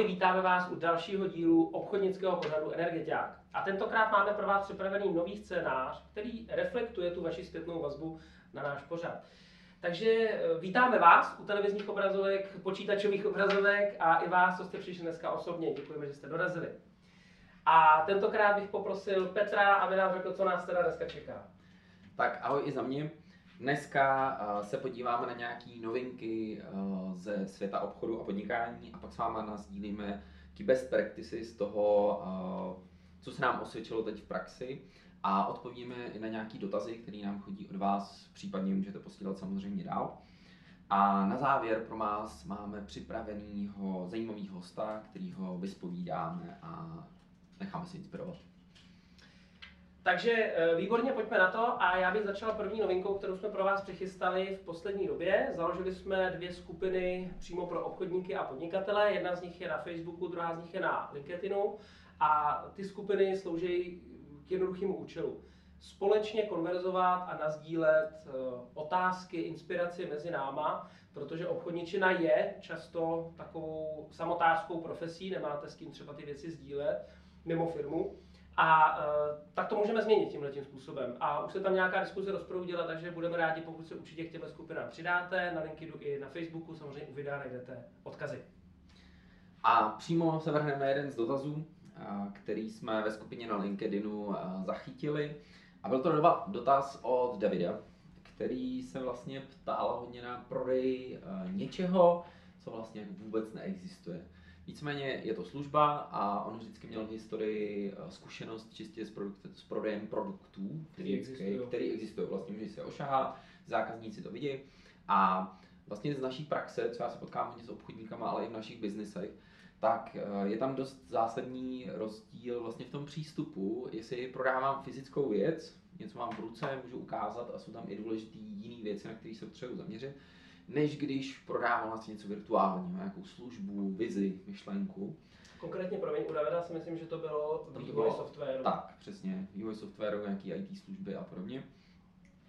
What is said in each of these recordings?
Ahoj, vítáme vás u dalšího dílu obchodnického pořadu Energeťák. A tentokrát máme pro vás připravený nový scénář, který reflektuje tu vaši zpětnou vazbu na náš pořad. Takže vítáme vás u televizních obrazovek, počítačových obrazovek a i vás, co jste přišli dneska osobně. Děkujeme, že jste dorazili. A tentokrát bych poprosil Petra, aby nám řekl, co nás teda dneska čeká. Tak ahoj i za mě. Dneska se podíváme na nějaké novinky ze světa obchodu a podnikání a pak s váma nasdílíme ty best practices toho, co se nám osvědčilo teď v praxi a odpovíme i na nějaké dotazy, které nám chodí od vás, případně můžete posílat samozřejmě dál. A na závěr pro vás máme připraveného zajímavého hosta, kterýho vyspovídáme a necháme se inspirovat. Takže výborně, pojďme na to a já bych začal první novinkou, kterou jsme pro vás přichystali v poslední době. Založili jsme dvě skupiny přímo pro obchodníky a podnikatele, jedna z nich je na Facebooku, druhá z nich je na LinkedInu a ty skupiny slouží k jednoduchému účelu. Společně konverzovat a nasdílet otázky, inspiraci mezi náma, protože obchodničina je často takovou samotářskou profesí, nemáte s kým třeba ty věci sdílet mimo firmu. A tak to můžeme změnit tímhletím způsobem. A už se tam nějaká diskuze rozproudila, takže budeme rádi, pokud se určitě k těmhle skupinám přidáte. Na LinkedInu i na Facebooku, samozřejmě u videa najdete odkazy. A přímo se vrhneme na jeden z dotazů, který jsme ve skupině na LinkedInu zachytili. A byl to dotaz od Davida, který se vlastně ptal hodně na prodej něčeho, co vlastně vůbec neexistuje. Nicméně je to služba a on vždycky měl v historii zkušenost čistě s prodejem produktů, které existují. Vlastně může se ošahat, zákazníci to vidí a vlastně z naší praxe, co já se potkám hodně s obchodníkama, ale i v našich biznisech, tak je tam dost zásadní rozdíl vlastně v tom přístupu, jestli prodávám fyzickou věc, něco mám v ruce, můžu ukázat a jsou tam i důležité jiné věci, na které se potřebuji zaměřit, než když prodávám vlastně něco virtuálního, nějakou službu, vizi, myšlenku. Konkrétně u Davida si myslím, že to bylo vývoj softwaru. Tak, přesně, vývoj softwaru, nějaký IT služby a podobně.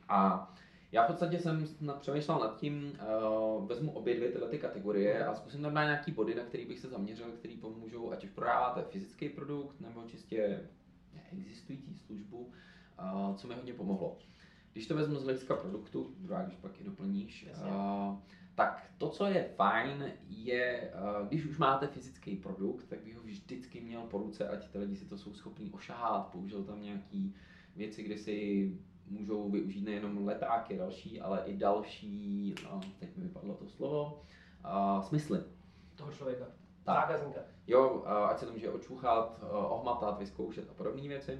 A já v podstatě jsem přemýšlel nad tím, vezmu obě dvě tyhle kategorie a zkusím tam dát nějaký body, na který bych se zaměřil, který pomůžou, ať už prodáváte fyzický produkt nebo čistě neexistující službu, co mi hodně pomohlo. Když to vezmu z hlediska produktu, když pak je doplníš, tak to, co je fajn, je, když už máte fyzický produkt, tak bych ho vždycky měl po ruce, ať ty lidi si to jsou schopní ošahat, použil tam nějaký věci, kde si můžou využít nejenom letáky další, ale i další, teď mi vypadlo to slovo, smysly. Toho člověka, tak. Zákazníka. Jo, ať se to může očuchat, ohmatat, vyzkoušet a podobné věci.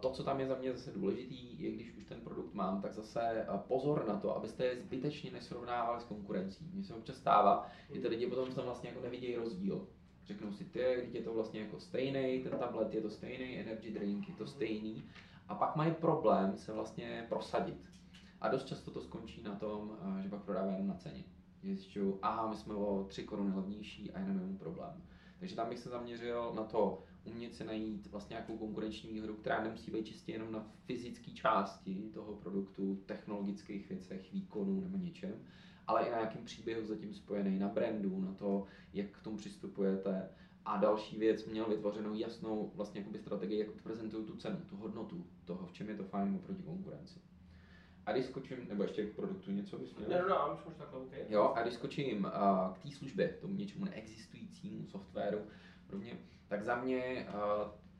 To, co tam je za mě zase důležitý, je když už ten produkt mám, tak zase pozor na to, abyste je zbytečně nesrovnávali s konkurencí. Mně se občas stává, že ty lidi potom tam vlastně jako nevidějí rozdíl. Řeknou si, když je to vlastně jako stejný, ten tablet je to stejný, energy drink je to stejný a pak mají problém se vlastně prosadit. A dost často to skončí na tom, že pak prodávají jenom na ceně. Že zjišťují, aha, my jsme o 3 koruny levnější a jenom problém. Takže tam bych se zaměřil na to, umět se najít vlastně nějakou konkurenční výhodu, která nemusí být čistě jenom na fyzické části toho produktu, technologických věcech, výkonu nebo něčem, ale i na nějakém příběhu zatím spojený, na brandu, na to, jak k tomu přistupujete. A další věc, měl vytvořenou jasnou vlastně jakoby strategii, jak prezentuju tu cenu, tu hodnotu toho, v čem je to fajn oproti konkurenci. A když skočím, nebo ještě k produktu něco bys měl? No, už takhle, OK. Jo, a když skočím k té službě, tomu něčemu neexistujícímu softwaru, tak za mě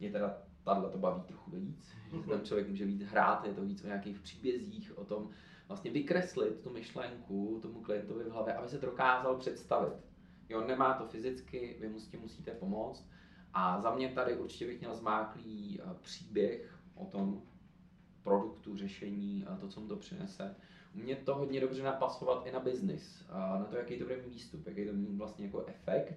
je teda tahle to baví trochu víc, že tam člověk může víc hrát, je to víc o nějakých příbězích, o tom vlastně vykreslit tu myšlenku tomu klientovi v hlavě, aby se to dokázal představit. Jo, nemá to fyzicky, vy mu s tím musíte pomoct a za mě tady určitě bych měl zmáklý příběh o tom produktu, řešení, to, co mu to přinese. Mě to hodně dobře napasovat i na biznis, na to, jaký to bude mít výstup, jaký to mít vlastně jako efekt,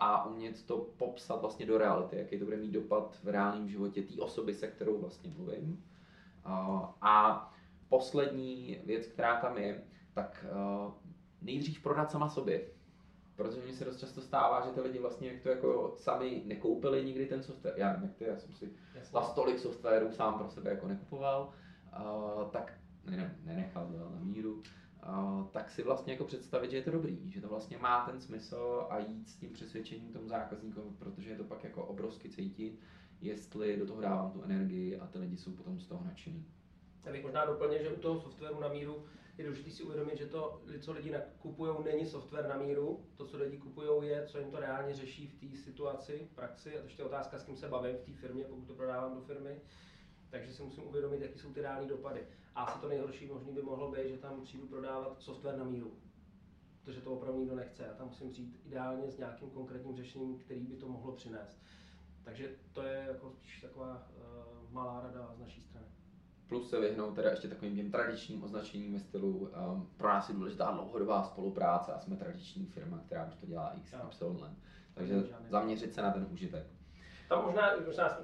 a umět to popsat vlastně do reality, jaký to bude mít dopad v reálném životě té osoby, se kterou vlastně mluvím. A poslední věc, která tam je, tak nejdřív prodat sama sobě. Protože mně se dost často stává, že ty lidi vlastně to jako sami nekoupili nikdy ten software. Já nevím, já jsem si tolik softwarů sám pro sebe jako nekupoval, tak nenechal dělat na míru. tak si vlastně jako představit, že je to dobrý, že to vlastně má ten smysl a jít s tím přesvědčením tomu zákazníkovi, protože je to pak jako obrovsky cítit, jestli do toho dávám tu energii a ty lidi jsou potom z toho nadšení. Já bych možná doplnil, že u toho softwaru na míru je důležité si uvědomit, že to, co lidi kupují, není software na míru. To, co lidi kupují, je, co jim to reálně řeší v té situaci, v praxi. A to ještě je otázka, s kým se bavím v té firmě, pokud to prodávám do firmy. Takže si musím uvědomit, jaký jsou ty reální dopady. A asi to nejhorší možný by mohlo být, že tam přijdu prodávat software na míru. Protože to opravdu nikdo nechce. Já tam musím přijít ideálně s nějakým konkrétním řešením, který by to mohlo přinést. Takže to je jako spíš taková malá rada z naší strany. Plus se vyhnout teda ještě takovým těm tradičním označením ve stylu, pro nás je důležitá dlouhodobá spolupráce a jsme tradiční firma, která už to dělá XY. Takže zaměřit se na ten užitek. Tam možná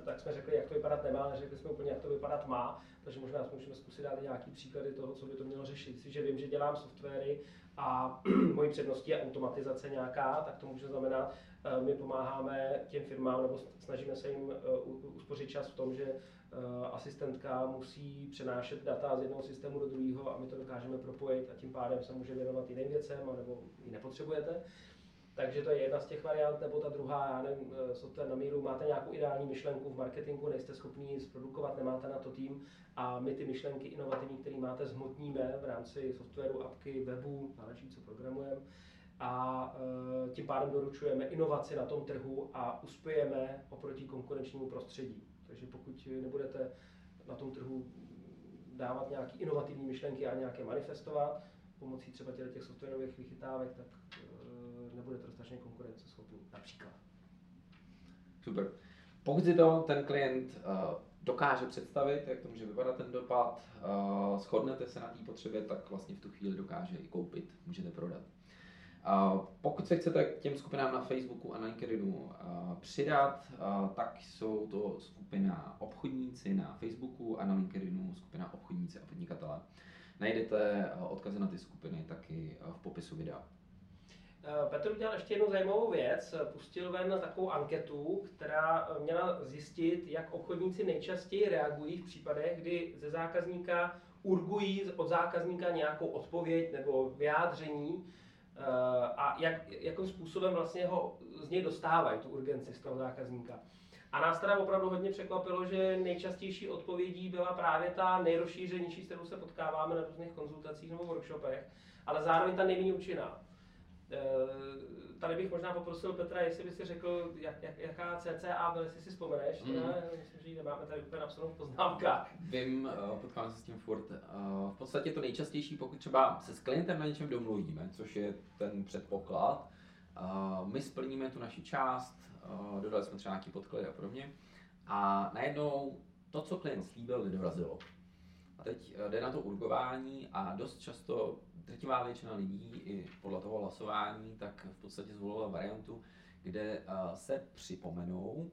tak jsme řekli, jak to vypadat nemá, neřekli jsme úplně, jak to vypadat má, takže možná můžeme zkusit dát nějaký příklady toho, co by to mělo řešit. Že vím, že dělám softwary a mojí předností je automatizace nějaká, tak to může znamenat, my pomáháme těm firmám, nebo snažíme se jim uspořit čas v tom, že asistentka musí přenášet data z jednoho systému do druhého a my to dokážeme propojit a tím pádem se může věnovat jiným věcem, nebo ji nepotřebujete. Takže to je jedna z těch variant, nebo ta druhá, já nevím, software na míru, máte nějakou ideální myšlenku v marketingu, nejste schopni ji zprodukovat, nemáte na to tým a my ty myšlenky inovativní, které máte, zhmotníme v rámci softwaru, appky, webu, záleží, co programujeme a tím pádem doručujeme inovaci na tom trhu a uspějeme oproti konkurenčnímu prostředí. Takže pokud nebudete na tom trhu dávat nějaké inovativní myšlenky a nějaké manifestovat pomocí třeba těch softwarových vychytávek, tak nebudete dostatečně konkurenceschopný, například. Super. Pokud si to ten klient dokáže představit, jak to může vypadat ten dopad, shodnete se na té potřebě, tak vlastně v tu chvíli dokáže i koupit, můžete prodat. Pokud se chcete k těm skupinám na Facebooku a na LinkedInu přidat, tak jsou to skupina obchodníci na Facebooku a na LinkedInu skupina obchodníci a podnikatelé. Najdete odkazy na ty skupiny taky v popisu videa. Petr udělal ještě jednu zajímavou věc, pustil ven takovou anketu, která měla zjistit, jak obchodníci nejčastěji reagují v případech, kdy ze zákazníka urgují od zákazníka nějakou odpověď nebo vyjádření a jakým způsobem vlastně z něj dostávají tu urgenci z toho zákazníka. A nás teda opravdu hodně překvapilo, že nejčastější odpovědí byla právě ta nejrozšířenější, s kterou se potkáváme na různých konzultacích nebo workshopech, ale zároveň ta nejméně účinná. Tady bych možná poprosil Petra, jestli by si řekl, jaká CCA byl, jestli si vzpomeneš, myslím, že ji nemáme tady úplně napsanou v poznámkách. Vím, potkám se s tím furt. V podstatě to nejčastější, pokud třeba se s klientem na něčem domluvíme, což je ten předpoklad, my splníme tu naši část, dodali jsme třeba nějaký podklad a podobně a najednou to, co klient slíbil, nedorazilo. A teď jde na to urgování a dost často drtivá většina lidí i podle toho hlasování tak v podstatě zvolila variantu, kde se připomenou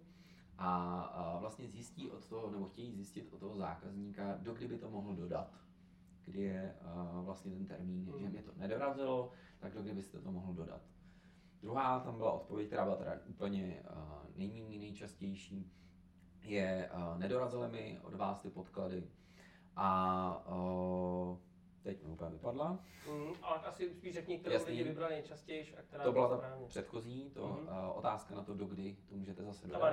a vlastně zjistí od toho, nebo chtějí zjistit od toho zákazníka, dokdy by to mohl dodat, kdy je vlastně ten termín, že mě to nedorazilo, tak dokdy byste to mohl dodat. Druhá tam byla odpověď, která byla teda úplně nejčastější, je nedorazily mi od vás ty podklady. A teď mi úplně vypadla. Ale asi spíš řekni, kterou lidi vybrali nejčastější a která to byla správně. Ta předchozí, to otázka na to, dokdy to můžete zase dodat. Ta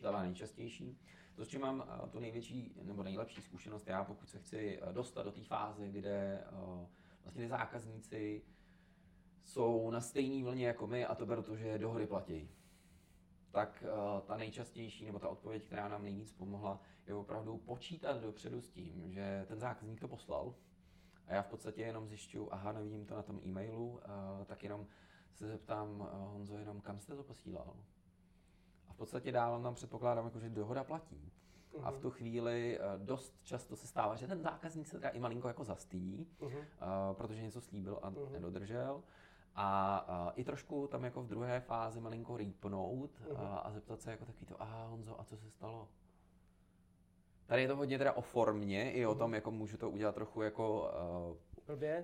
byla nejčastější. To, s čím mám tu největší nebo nejlepší zkušenost já, pokud se chci dostat do té fáze, kde vlastně ty zákazníci jsou na stejné vlně jako my a to beru to, že dohody platí. Tak ta nejčastější, nebo ta odpověď, která nám nejvíc pomohla, je opravdu počítat dopředu s tím, že ten zákazník to poslal a já v podstatě jenom zjišťuju, aha, nevidím to na tom e-mailu, tak jenom se zeptám Honzo, jenom kam jste to posílal? A v podstatě dál nám předpokládám, jako, že dohoda platí. A v tu chvíli dost často se stává, že ten zákazník se teda i malinko jako zastydí, protože něco slíbil a nedodržel. A i trošku tam jako v druhé fázi malinko rýpnout a zeptat se jako takový to, aha Honzo, a co se stalo? Tady je to hodně teda o formě i o tom, jako můžu to udělat trochu jako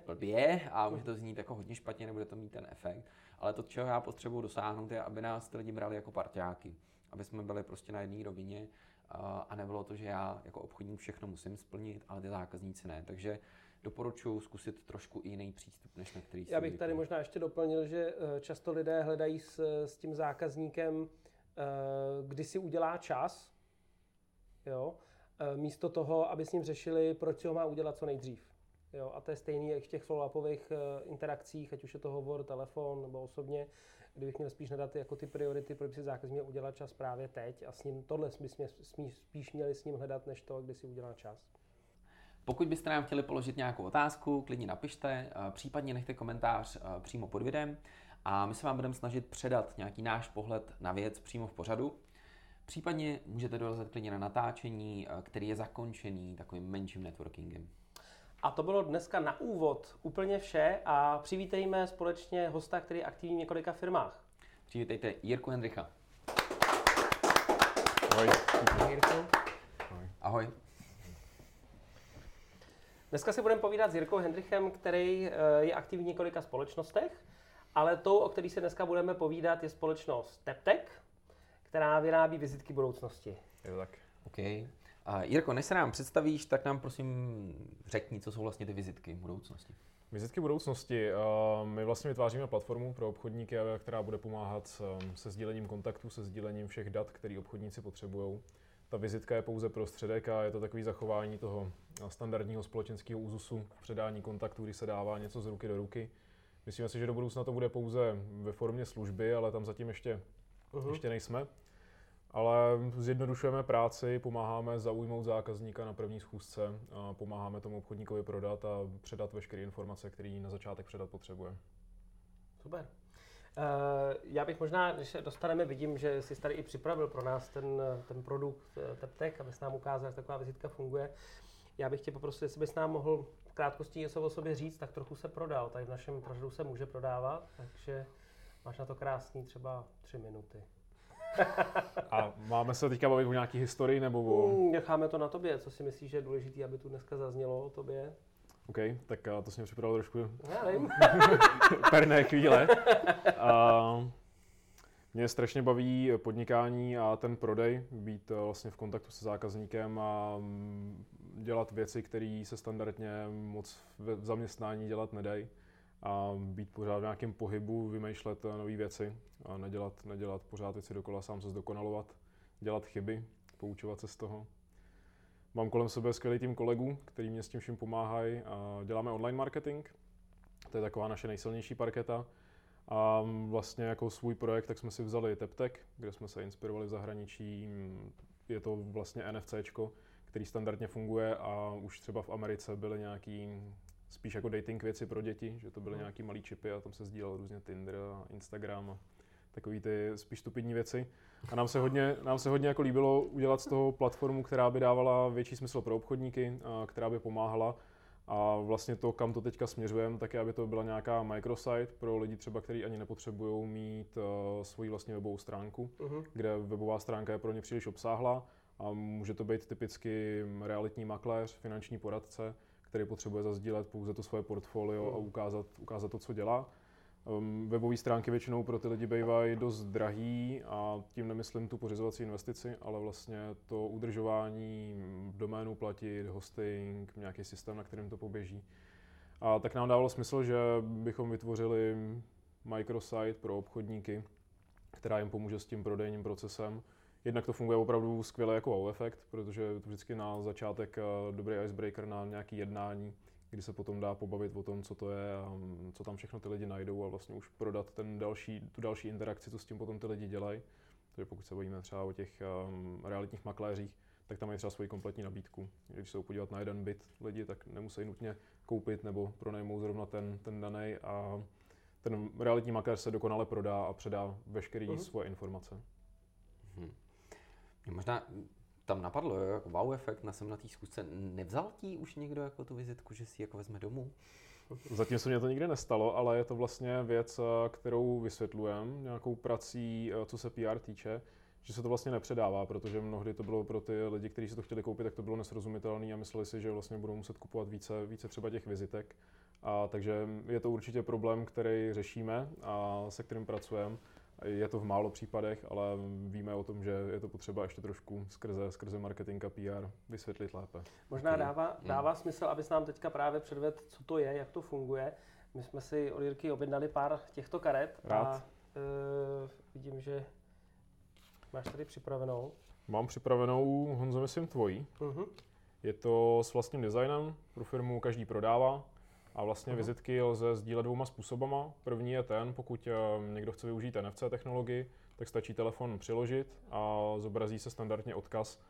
blbě a může to znít jako hodně špatně, nebude to mít ten efekt. Ale to, čeho já potřebuji dosáhnout, je, aby nás ty lidi brali jako parťáky. Aby jsme byli prostě na jedné rovině a nebylo to, že já jako obchodník všechno musím splnit, ale ty zákazníci ne. Takže doporučuji zkusit trošku jiný přístup, než na který si. Já bych tady možná ještě doplnil, že často lidé hledají s tím zákazníkem, kdy si udělá čas, jo, místo toho, aby s ním řešili, proč si ho má udělat co nejdřív. Jo, a to je stejný jak v těch follow-upových interakcích, ať už je to hovor, telefon nebo osobně, kdybych měl spíš nadat jako ty priority, proč by si zákazník měl udělat čas právě teď a s ním tohle bychom spíš měli s ním hledat, než to, kdy si udělá čas. Pokud byste nám chtěli položit nějakou otázku, klidně napište, případně nechte komentář přímo pod videem a my se vám budeme snažit předat nějaký náš pohled na věc přímo v pořadu. Případně můžete dorazit klidně na natáčení, který je zakončený takovým menším networkingem. A to bylo dneska na úvod úplně vše a přivítejme společně hosta, který je aktivní v několika firmách. Přivítejte Jirku Hendricha. Ahoj. Ahoj. Dneska si budeme povídat s Jirkou Hendrichem, který je aktivní v několika společnostech, ale tou, o který se dneska budeme povídat, je společnost Teptek, která vyrábí vizitky budoucnosti. Jo tak. Okay. Jirko, než se nám představíš, tak nám prosím řekni, co jsou vlastně ty vizitky budoucnosti. Vizitky budoucnosti. My vlastně vytváříme platformu pro obchodníky, která bude pomáhat se sdílením kontaktů, se sdílením všech dat, které obchodníci potřebují. Ta vizitka je pouze prostředek a je to takové zachování toho standardního společenského úzusu v předání kontaktů, kdy se dává něco z ruky do ruky. Myslím si, že do budoucna to bude pouze ve formě služby, ale tam zatím ještě nejsme. Ale zjednodušujeme práci, pomáháme zaujmout zákazníka na první schůzce, a pomáháme tomu obchodníkovi prodat a předat veškeré informace, které na začátek předat potřebuje. Super. Já bych možná, když se dostaneme, vidím, že jsi tady i připravil pro nás ten produkt Teptek, abys nám ukázal, jak taková vizitka funguje. Já bych tě poprosil, jestli bys nám mohl v krátkosti něco o sobě říct, tak trochu se prodal. Tady v našem pořadu se může prodávat, takže máš na to krásný třeba 3 minuty. A máme se teďka bavit o nějaký historii nebo o... Necháme to na tobě, co si myslíš, že je důležité, aby tu dneska zaznělo o tobě? OK, tak to jsem připravil trošku perné chvíle. Mě strašně baví podnikání a ten prodej, být vlastně v kontaktu se zákazníkem a dělat věci, které se standardně moc v zaměstnání dělat nedají. A být pořád v nějakém pohybu, vymýšlet nové věci a nedělat pořád věci dokola, sám se zdokonalovat, dělat chyby, poučovat se z toho. Mám kolem sebe skvělý tým kolegů, který mě s tím vším pomáhají. Děláme online marketing, to je taková naše nejsilnější parketa. A vlastně jako svůj projekt, tak jsme si vzali Teptek, kde jsme se inspirovali v zahraničí. Je to vlastně NFCčko, který standardně funguje a už třeba v Americe byly nějaký spíš jako dating věci pro děti, že to byly nějaký malý čipy a tam se sdílel různě Tinder a Instagram a takový ty spíš stupidní věci. A nám se hodně jako líbilo udělat z toho platformu, která by dávala větší smysl pro obchodníky, a která by pomáhala. A vlastně to, kam to teďka směřujeme, tak je, aby to byla nějaká microsite pro lidi třeba, kteří ani nepotřebují mít svoji vlastně webovou stránku, kde webová stránka je pro ně příliš obsáhlá a může to být typicky realitní makléř, finanční poradce, který potřebuje zasdílet pouze to svoje portfolio a ukázat to, co dělá. Webové stránky většinou pro ty lidi bývají dost drahý a tím nemyslím tu pořizovací investici, ale vlastně to udržování doménu platit, hosting, nějaký systém, na kterém to poběží. A tak nám dávalo smysl, že bychom vytvořili microsite pro obchodníky, která jim pomůže s tím prodejním procesem. Jednak to funguje opravdu skvěle jako wow efekt, protože je to vždycky na začátek dobrý icebreaker na nějaké jednání, kdy se potom dá pobavit o tom, co to je a co tam všechno ty lidi najdou a vlastně už prodat tu další interakci, co s tím potom ty lidi dělají. Takže pokud se bavíme třeba o těch realitních makléřích, tak tam mají třeba svoji kompletní nabídku. Když se podívat na jeden byt lidi, tak nemusí nutně koupit nebo pronajmou zrovna ten danej a ten realitní makléř se dokonale prodá a předá veškeré svoje informace. Možná tam napadlo, jako wow efekt, na té schůzce, nevzal ti už někdo jako tu vizitku, že si jako vezme domů? Zatím se mě to nikdy nestalo, ale je to vlastně věc, kterou vysvětlujem nějakou prací, co se PR týče, že se to vlastně nepředává, protože mnohdy to bylo pro ty lidi, kteří si to chtěli koupit, tak to bylo nesrozumitelné a mysleli si, že vlastně budou muset kupovat více třeba těch vizitek. A takže je to určitě problém, který řešíme a se kterým pracujeme. Je to v málo případech, ale víme o tom, že je to potřeba ještě trošku skrze marketing a PR vysvětlit lépe. Možná dává smysl, abys nám teďka právě předvedl, co to je, jak to funguje. My jsme si od Jirky objednali pár těchto karet. Rád. A vidím, že máš tady připravenou. Mám připravenou, Honzo, myslím tvojí. Uh-huh. Je to s vlastním designem, pro firmu každý prodává. A vlastně vizitky lze sdílet dvouma způsobama. První je ten, pokud někdo chce využít NFC technologii, tak stačí telefon přiložit a zobrazí se standardně odkaz,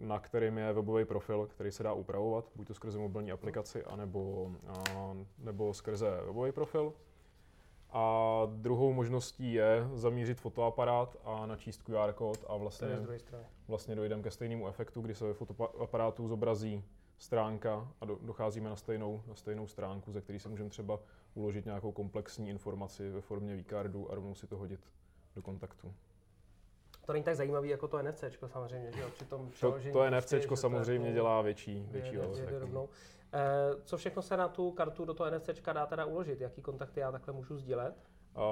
na kterým je webový profil, který se dá upravovat, buď to skrze mobilní aplikaci, anebo skrze webový profil. A druhou možností je zamířit fotoaparát a načíst QR kód a vlastně dojdeme ke stejnému efektu, kdy se ve fotoaparátu zobrazí stránka a docházíme na stejnou stránku, ze které si můžeme třeba uložit nějakou komplexní informaci ve formě V-cardu a rovnou si to hodit do kontaktu. To není tak zajímavý jako to NFCčko samozřejmě, že jo? Při tom přeložení. To NFCčko samozřejmě dělá větší rovnou. Co všechno se na tu kartu do toho NFCčka dá teda uložit? Jaký kontakty já takhle můžu sdílet?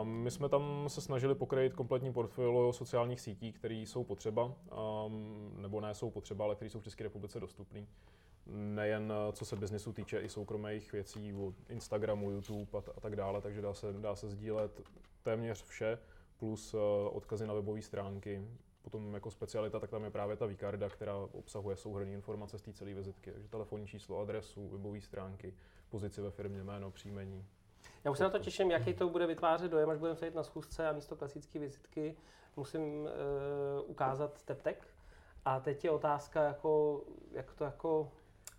My jsme tam se snažili pokrýt kompletní portfolio sociálních sítí, které jsou potřeba, nebo ne jsou potřeba, ale které jsou v České republice dostupné. Nejen co se biznesu týče, i soukromých věcí od Instagramu, YouTube a tak dále, takže dá se sdílet téměř vše, plus odkazy na webové stránky. Potom jako specialita, tak tam je právě ta V-karda, která obsahuje souhrnné informace z té celé vizitky, takže telefonní číslo, adresu, webové stránky, pozici ve firmě, jméno, příjmení. Já už se na to těším, jaký to bude vytvářet dojem, až budeme sedět na schůzce a místo klasické vizitky musím ukázat teptek. A teď je otázka,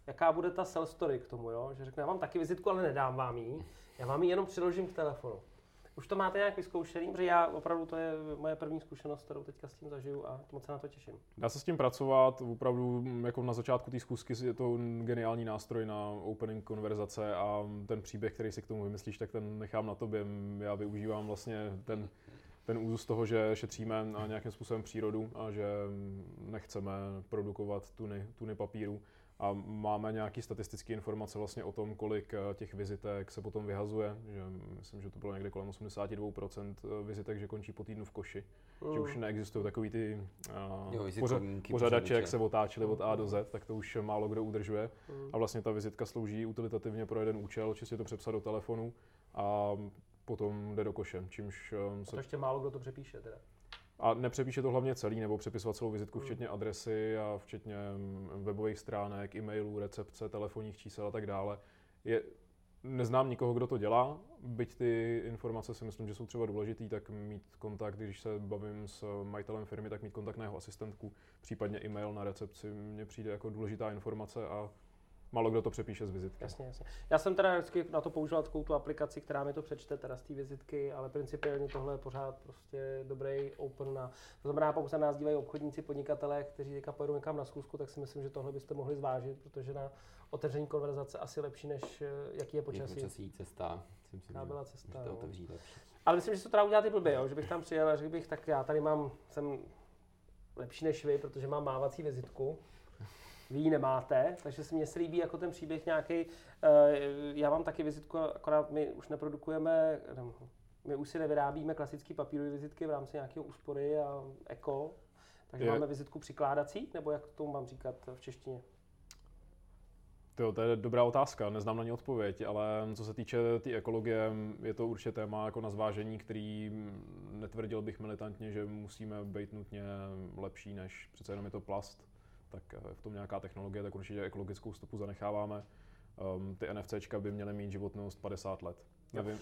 jaká bude ta sell story k tomu, jo? Že řeknu, já mám taky vizitku, ale nedám vám ji, já vám ji jenom přiložím k telefonu. Už to máte nějak vyzkoušený, protože já opravdu to je moje první zkušenost, kterou teďka s tím zažiju a moc se na to těším. Dá se s tím pracovat, opravdu jako na začátku té schůzky je to geniální nástroj na opening konverzace a ten příběh, který si k tomu vymyslíš, tak ten nechám na tobě. Já využívám vlastně ten úzus toho, že šetříme na nějakým způsobem přírodu a že nechceme produkovat tuny papíru. A máme nějaké statistické informace vlastně o tom, kolik těch vizitek se potom vyhazuje, že myslím, že to bylo někde kolem 82% vizitek, že končí po týdnu v koši, že už neexistují takový ty pořadače, jak se otáčely od A do Z, tak to už málo kdo udržuje a vlastně ta vizitka slouží utilitativně pro jeden účel, čistě to přepsat do telefonu a potom jde do koše, čímž se... A to ještě málo kdo to přepíše teda. A nepřepíše to hlavně celý, nebo přepisovat celou vizitku, včetně adresy a včetně webových stránek, e-mailů, recepce, telefonních čísel a tak dále. Neznám nikoho, kdo to dělá, byť ty informace si myslím, že jsou třeba důležitý, tak mít kontakt, když se bavím s majitelem firmy, tak mít kontakt na jeho asistentku, případně e-mail na recepci, mně přijde jako důležitá informace a málo kdo to přepíše z vizitky. Jasně. Já jsem teda vždycky na to používal takovou tu aplikaci, která mi to přečte teda z té vizitky, ale principiálně tohle je pořád prostě dobrý open na... To znamená, pokud se nás dívají obchodníci, podnikatelé, kteří teďka pojedou někam na schůzku, tak si myslím, že tohle byste mohli zvážit, protože na otevření konverzace asi lepší, než jaký je počasí. Počasí, cesta. Myslím, byla cesta, no. Ale myslím, že se to teda udělat i blbě, jo? Že bych tam přijel a řekl bych, tak já tady jsem lepší než vy, protože mám mávací vizitku. Vy ji nemáte, takže se mně se líbí jako ten příběh nějaký. Já mám taky vizitku, akorát my už neprodukujeme, my už si nevyrábíme klasické papírové vizitky v rámci nějakého úspory a eko, takže máme vizitku přikládací, nebo jak tomu mám říkat v češtině? To je dobrá otázka, neznám na ní odpověď, ale co se týče té ekologie, je to určitě téma jako na zvážení, který netvrdil bych militantně, že musíme být nutně lepší, než přece jenom je to plast. Tak v tom nějaká technologie, tak určitě ekologickou stopu zanecháváme. Ty NFCčka by měly mít životnost 50 let. Nevím.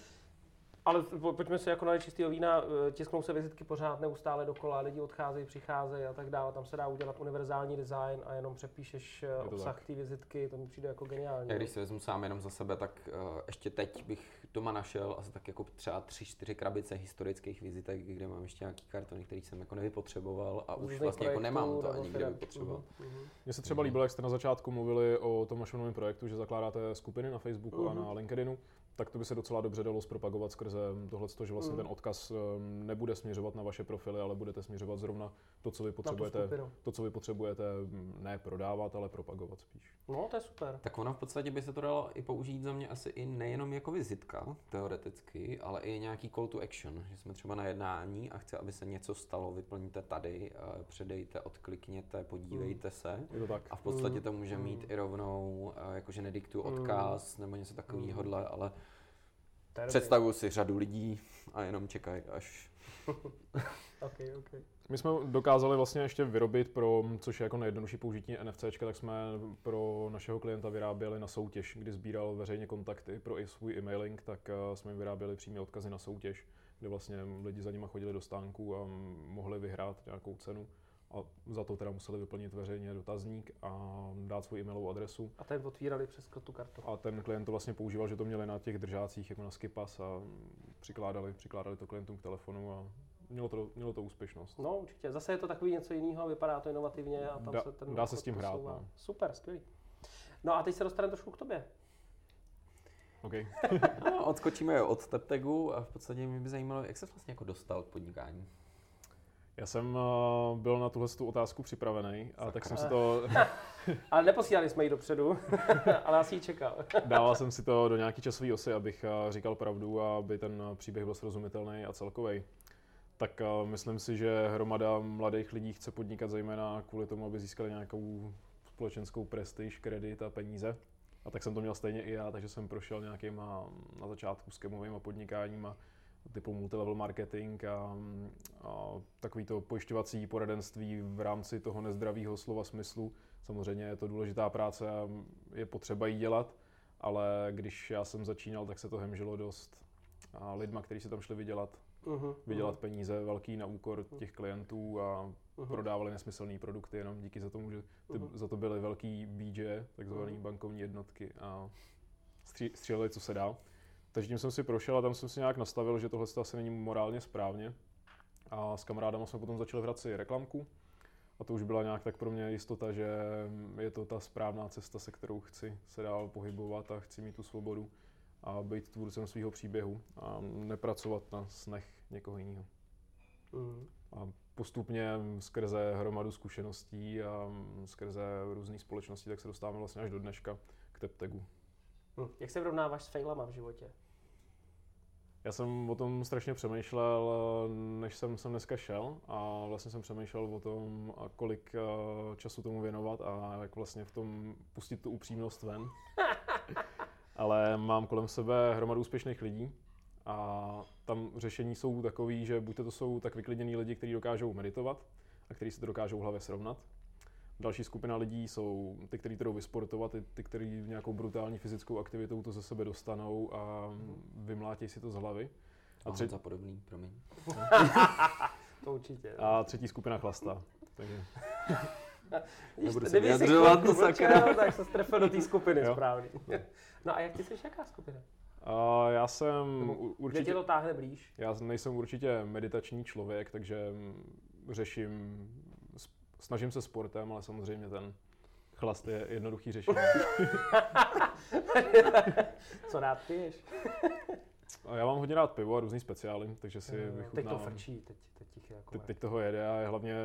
Ale pojďme se jako na čistého vína, tisknou se vizitky pořád neustále dokola, lidi odcházejí, přicházejí a tak dále. Tam se dá udělat univerzální design a jenom přepíšeš obsah té vizitky, to mi přijde jako geniální. Já když si vezmu sám jenom za sebe, tak ještě teď bych doma našel asi tak jako třeba 3-4 krabice historických vizitek, kde mám ještě nějaký kartony, který jsem jako nevypotřeboval a už vlastně jako nemám to ani kde vypotřeboval. Mně se třeba líbilo, jak jste na začátku mluvili o tom našem novém projektu, že zakládáte skupiny na Facebooku a na LinkedInu. tak to by se docela dobře dalo zpropagovat skrze tohleto, že vlastně ten odkaz nebude směřovat na vaše profily, ale budete směřovat zrovna to, co vy potřebujete, ne prodávat, ale propagovat spíš. No, to je super. Tak ono v podstatě by se to dalo i použít za mě asi i nejenom jako vizitka, teoreticky, ale i nějaký call to action, že jsme třeba na jednání a chce, aby se něco stalo, vyplňte tady, předejte, odklikněte, podívejte se. A v podstatě to může mít i rovnou, jakože nediktuju odkaz nebo něco takového, ale představuju si řadu lidí a jenom čekají až. Okay. My jsme dokázali vlastně ještě vyrobit pro, což je jako nejjednodušší použití NFCčka, tak jsme pro našeho klienta vyráběli na soutěž, kdy sbíral veřejně kontakty pro i svůj e-mailing, tak jsme jim vyráběli přímé odkazy na soutěž, kde vlastně lidi za nima chodili do stánku a mohli vyhrát nějakou cenu. A za to teda museli vyplnit veřejně dotazník a dát svou e-mailovou adresu. A ten otvírali přes tu kartu. A ten klient to vlastně používal, že to měli na těch držácích jako na Skipas a přikládali to klientům k telefonu a mělo to úspěšnost. No určitě, zase je to takový něco jiného, vypadá to inovativně a tam se ten... Dá se s tím hrát, no. Super, skvělý. No a teď se dostaneme trošku k tobě. Okay. No, odskočíme od TapTagu a v podstatě mě by zajímalo, jak se vlastně jako dostal k podnikání. Já jsem byl na tuhle otázku připravený a tak jsem si to... Ale neposílali jsme ji dopředu, ale asi ji čekal. Dával jsem si to do nějaký časové osy, abych říkal pravdu a aby ten příběh byl srozumitelný a celkový. Tak myslím si, že hromada mladých lidí chce podnikat zejména kvůli tomu, aby získali nějakou společenskou prestiž, kredit a peníze. A tak jsem to měl stejně i já, takže jsem prošel nějakýma na začátku skemovým podnikáním a typu multilevel marketing a takový to pojišťovací poradenství v rámci toho nezdravého slova smyslu. Samozřejmě je to důležitá práce a je potřeba ji dělat, ale když já jsem začínal, tak se to hemžilo dost lidma, kteří se tam šli vydělat peníze velký na úkor těch klientů a prodávali nesmyslné produkty jenom díky za tomu, že za to byly velký BJ, takzvané bankovní jednotky a stříleli, co se dá. Takže tím jsem si prošel a tam jsem si nějak nastavil, že tohle asi není morálně správně. A s kamarádama jsme potom začali hrát si reklamku. A to už byla nějak tak pro mě jistota, že je to ta správná cesta, se kterou chci se dál pohybovat a chci mít tu svobodu a být tvůrcem svého příběhu a nepracovat na snech někoho jiného. A postupně skrze hromadu zkušeností a skrze různých společností, tak se dostáváme vlastně až do dneška k TapTagu. Jak se vyrovnáváš s failama v životě? Já jsem o tom strašně přemýšlel, než jsem dneska šel a vlastně jsem přemýšlel o tom, kolik času tomu věnovat a jak vlastně v tom pustit tu upřímnost ven. Ale mám kolem sebe hromadu úspěšných lidí a tam řešení jsou takový, že buďte to jsou tak vyklidnění lidi, kteří dokážou meditovat a kteří se to dokážou v hlavě srovnat. Další skupina lidí jsou ty, kteří to jdou vysportovat, ty, kteří nějakou brutální fyzickou aktivitou to ze sebe dostanou a vymlátí si to z hlavy. A Honza podobný, promiň. To určitě. A třetí skupina chlasta. Takže... Nebudu se vyjadřovat, to sakra. Tak se strefil do té skupiny správně. No a jak ty jsi jaká skupina? Já jsem určitě... Kde tě to táhne blíž? Já nejsem určitě meditační člověk, takže snažím se sportem, ale samozřejmě ten chlast je jednoduchý řešení. Co rád piješ? Já mám hodně rád pivo a různý speciály, takže si vychutnám. Teď to frčí, teď toho jede a hlavně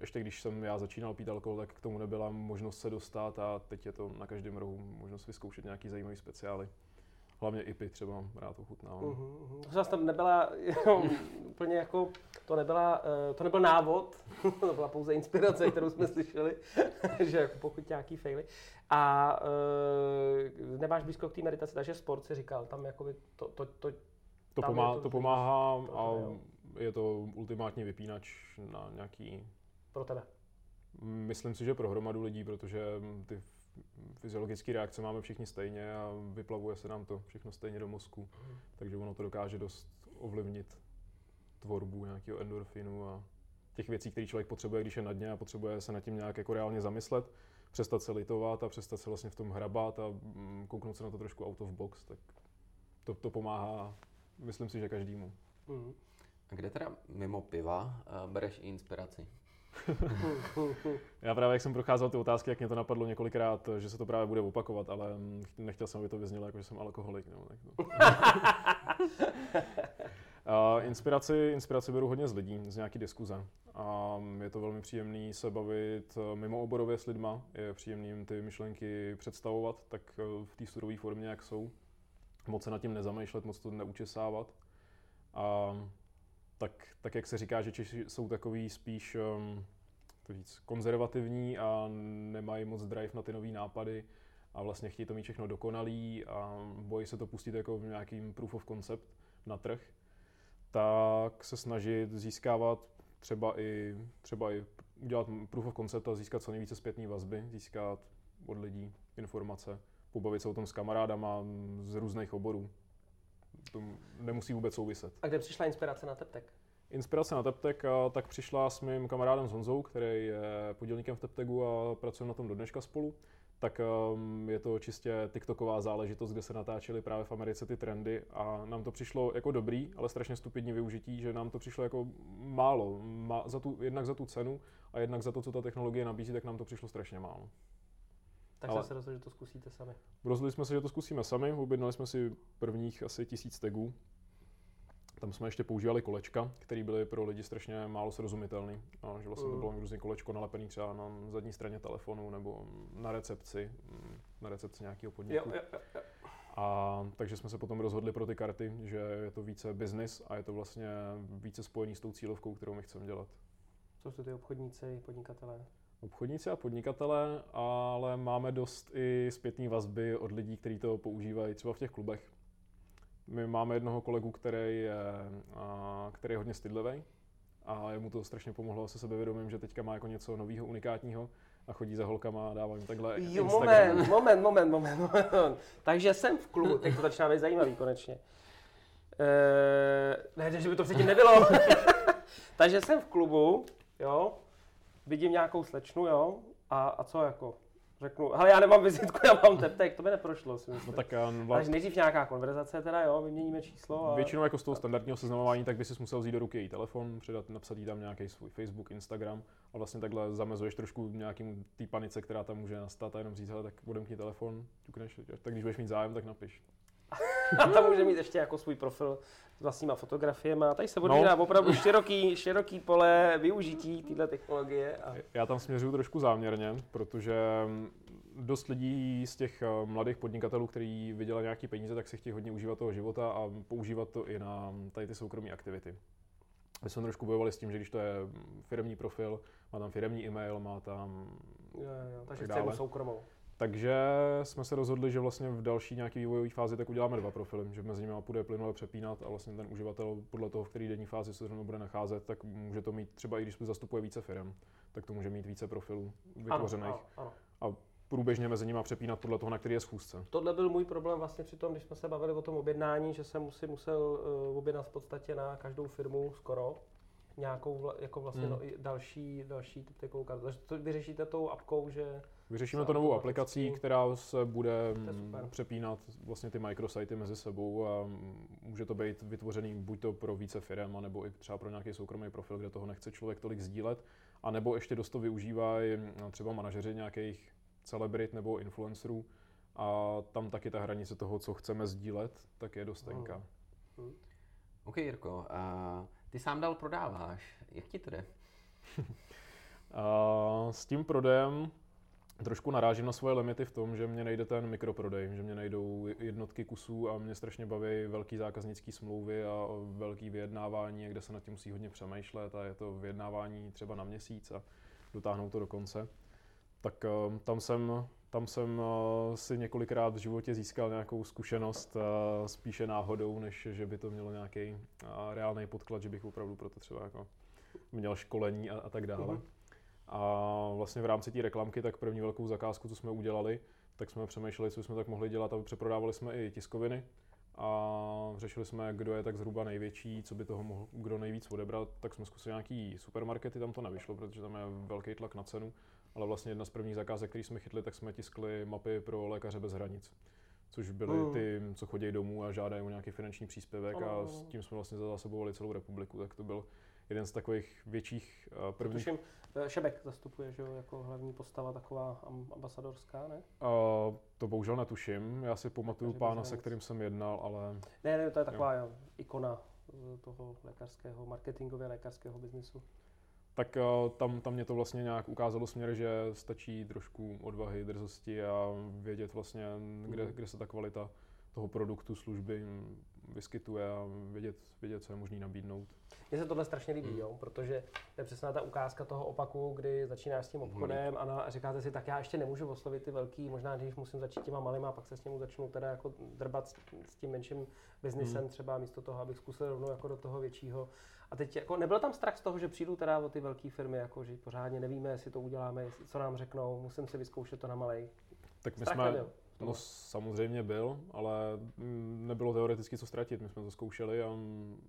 ještě když jsem já začínal pít alkohol, tak k tomu nebyla možnost se dostat a teď je to na každém rohu možnost vyzkoušet nějaký zajímavý speciály. Hlavně IPy třeba rád ochutnám. Zase tam nebyla úplně jako, to nebyl návod, to byla pouze inspirace, kterou jsme slyšeli, že jako pokud nějaký faily. A nemáš blízko k té meditaci, takže sport si říkal, tam jakoby to pomáhá a je to ultimátní vypínač na nějaký... Pro tebe? Myslím si, že pro hromadu lidí, protože ty fyziologické reakce máme všichni stejně a vyplavuje se nám to všechno stejně do mozku, takže ono to dokáže dost ovlivnit tvorbu nějakého endorfinu a těch věcí, které člověk potřebuje, když je na dně a potřebuje se nad tím nějak jako reálně zamyslet, přestat se litovat a přestat se vlastně v tom hrabat a kouknout se na to trošku out of box, tak to pomáhá, myslím si, že každému. A kde teda mimo piva bereš inspiraci? Já právě, jak jsem procházel ty otázky, jak mě to napadlo několikrát, že se to právě bude opakovat, ale nechtěl jsem, aby to vyznělo jako, že jsem alkoholik. No, tak to. Inspiraci beru hodně z lidí, z nějaký diskuze. A je to velmi příjemný se bavit mimo oborově s lidma, je příjemný jim ty myšlenky představovat, tak v té sudové formě, jak jsou. Moc se nad tím nezamýšlet, moc to neučesávat. A tak jak se říká, že Češi jsou takový spíš konzervativní a nemají moc drive na ty nový nápady a vlastně chtějí to mít všechno dokonalý a bojí se to pustit jako v nějakým proof of concept na trh, tak se snažit získávat třeba i udělat proof of concept a získat co nejvíce zpětné vazby, získat od lidí informace, pobavit se o tom s kamarádama z různých oborů. To nemusí vůbec souviset. A kde přišla inspirace na Teptek? Inspirace na Teptek tak přišla s mým kamarádem Honzou, který je podílníkem v Teptegu a pracujeme na tom do dneška spolu. Tak je to čistě tiktoková záležitost, kde se natáčely právě v Americe ty trendy a nám to přišlo jako dobrý, ale strašně stupidní využití, že nám to přišlo jako málo. Jednak za tu cenu a jednak za to, co ta technologie nabízí, tak nám to přišlo strašně málo. Tak jste se rozhodli, že to zkusíte sami. Rozhodli jsme se, že to zkusíme sami, objednali jsme si prvních asi 1000 tagů. Tam jsme ještě používali kolečka, které byly pro lidi strašně málo srozumitelné. Že vlastně to bylo různý kolečko nalepený třeba na zadní straně telefonu nebo na recepci nějakého podniku. Jo. A takže jsme se potom rozhodli pro ty karty, že je to více business a je to vlastně více spojený s tou cílovkou, kterou my chceme dělat. Co jsou ty obchodníci, podnikatelé? Obchodníci a podnikatelé, ale máme dost i zpětné vazby od lidí, kteří to používají třeba v těch klubech. My máme jednoho kolegu, který je hodně stydlivý a jemu to strašně pomohlo se sebevědomím, že teďka má jako něco nového, unikátního a chodí za holkama a dává jim takhle Instagram. Moment. Takže jsem v klubu, teď to začíná být zajímavý konečně. Ne, že by to předtím nebylo. Takže jsem v klubu, jo. Vidím nějakou slečnu, jo, a co jako? Řeknu, hele, já nemám vizitku, já mám Teptek, to by neprošlo, si myslím. No tak, takže nejdřív nějaká konverzace teda, jo, vyměníme číslo. A většinou jako z toho standardního seznamování, tak by si musel vzít do ruky její telefon, napsat jí tam nějaký svůj Facebook, Instagram a vlastně takhle zamezuješ trošku nějakým té panice, která tam může nastat a jenom říct, hele, tak odemkni telefon, ťukneš, tak když budeš mít zájem, tak napiš. A tam může mít ještě jako svůj profil s vlastníma fotografiemi. Tady se odvíjí opravdu široký pole využití této technologie. Já tam směřuju trošku záměrně, protože dost lidí z těch mladých podnikatelů, kteří vydělali nějaké peníze, tak se chtějí hodně užívat toho života a používat to i na tady ty soukromé aktivity. My jsme trošku bojovali s tím, že když to je firemní profil, má tam firemní e-mail, má tam... Jo, takže chce jít soukromou. Takže jsme se rozhodli, že vlastně v další nějaké vývojové fázi tak uděláme 2 profily, že mezi nimi půjde plynule přepínat a vlastně ten uživatel podle toho, v který denní fázi se zrovna bude nacházet, tak může to mít třeba i když zastupuje více firem, tak to může mít více profilů vytvořených. Ano. A průběžně mezi nimi přepínat podle toho, na který je schůzce. Tohle byl můj problém vlastně při tom, když jsme se bavili o tom objednání, že jsem si musel objednat v podstatě na každou firmu skoro nějakou jako vlastně další typ takovou kartu. To vyřešíte tou apkou, že... Vyřešíme to novou aplikací, která se bude přepínat vlastně ty microsity mezi sebou a může to být vytvořený buď to pro více firem, anebo i třeba pro nějaký soukromý profil, kde toho nechce člověk tolik sdílet, anebo ještě dost to využívají třeba manažeři nějakých celebrit nebo influencerů a tam taky ta hranice toho, co chceme sdílet, tak je dost tenká. OK, Jirko, ty sám dál prodáváš. Jak ti to jde? S tím prodejem trošku narážím na svoje limity v tom, že mě nejde ten mikroprodej, že mě nejdou jednotky kusů a mě strašně baví velký zákaznický smlouvy a velký vyjednávání, kde se nad tím musí hodně přemýšlet a je to vyjednávání třeba na měsíc a dotáhnout to do konce. Tak tam jsem si několikrát v životě získal nějakou zkušenost spíše náhodou, než že by to mělo nějaký reálný podklad, že bych opravdu proto třeba jako měl školení a tak dále. Mm-hmm. A vlastně v rámci té reklamky, tak první velkou zakázku, co jsme udělali, tak jsme přemýšleli, co jsme tak mohli dělat a přeprodávali jsme i tiskoviny. A řešili jsme, kdo je tak zhruba největší, co by toho mohl kdo nejvíc odebrat, tak jsme zkusili nějaký supermarkety, tam to nevyšlo, protože tam je velký tlak na cenu. Ale vlastně jedna z prvních zakázek, který jsme chytli, tak jsme tiskli mapy pro Lékaře bez hranic, což byly ty, co chodí domů a žádají o nějaký finanční příspěvek a s tím jsme vlastně zasebovali celou republiku, tak to byl jeden z takových větších prvních. Tuším, Šebek zastupuje, že jo, jako hlavní postava taková ambasadorská, ne? To bohužel netuším, já si pamatuju pána, se kterým jsem jednal, ale... Ne, to je taková jo. Ikona toho lékařského, marketingově lékařského biznisu. Tak tam mě to vlastně nějak ukázalo směr, že stačí trošku odvahy, drzosti a vědět vlastně, kde se ta kvalita toho produktu, služby vyskytuje a vědět, co je možný nabídnout. Mně se tohle strašně líbí, jo, protože to je přesná ta ukázka toho opaku, kdy začínáš s tím obchodem a říkáte si, tak já ještě nemůžu oslovit ty velký, možná když musím začít těma malýma a pak se s němu začnu teda jako drbat s tím menším biznisem třeba místo toho, abych zkusil rovnou jako do toho většího. A teď jako nebyl tam strach z toho, že přijdu teda o ty velké firmy, jako že pořádně nevíme, jestli to uděláme, co nám řeknou, musím si vyzkoušet to na malej. Tak my jsme... No samozřejmě byl, ale nebylo teoreticky co ztratit, my jsme to zkoušeli a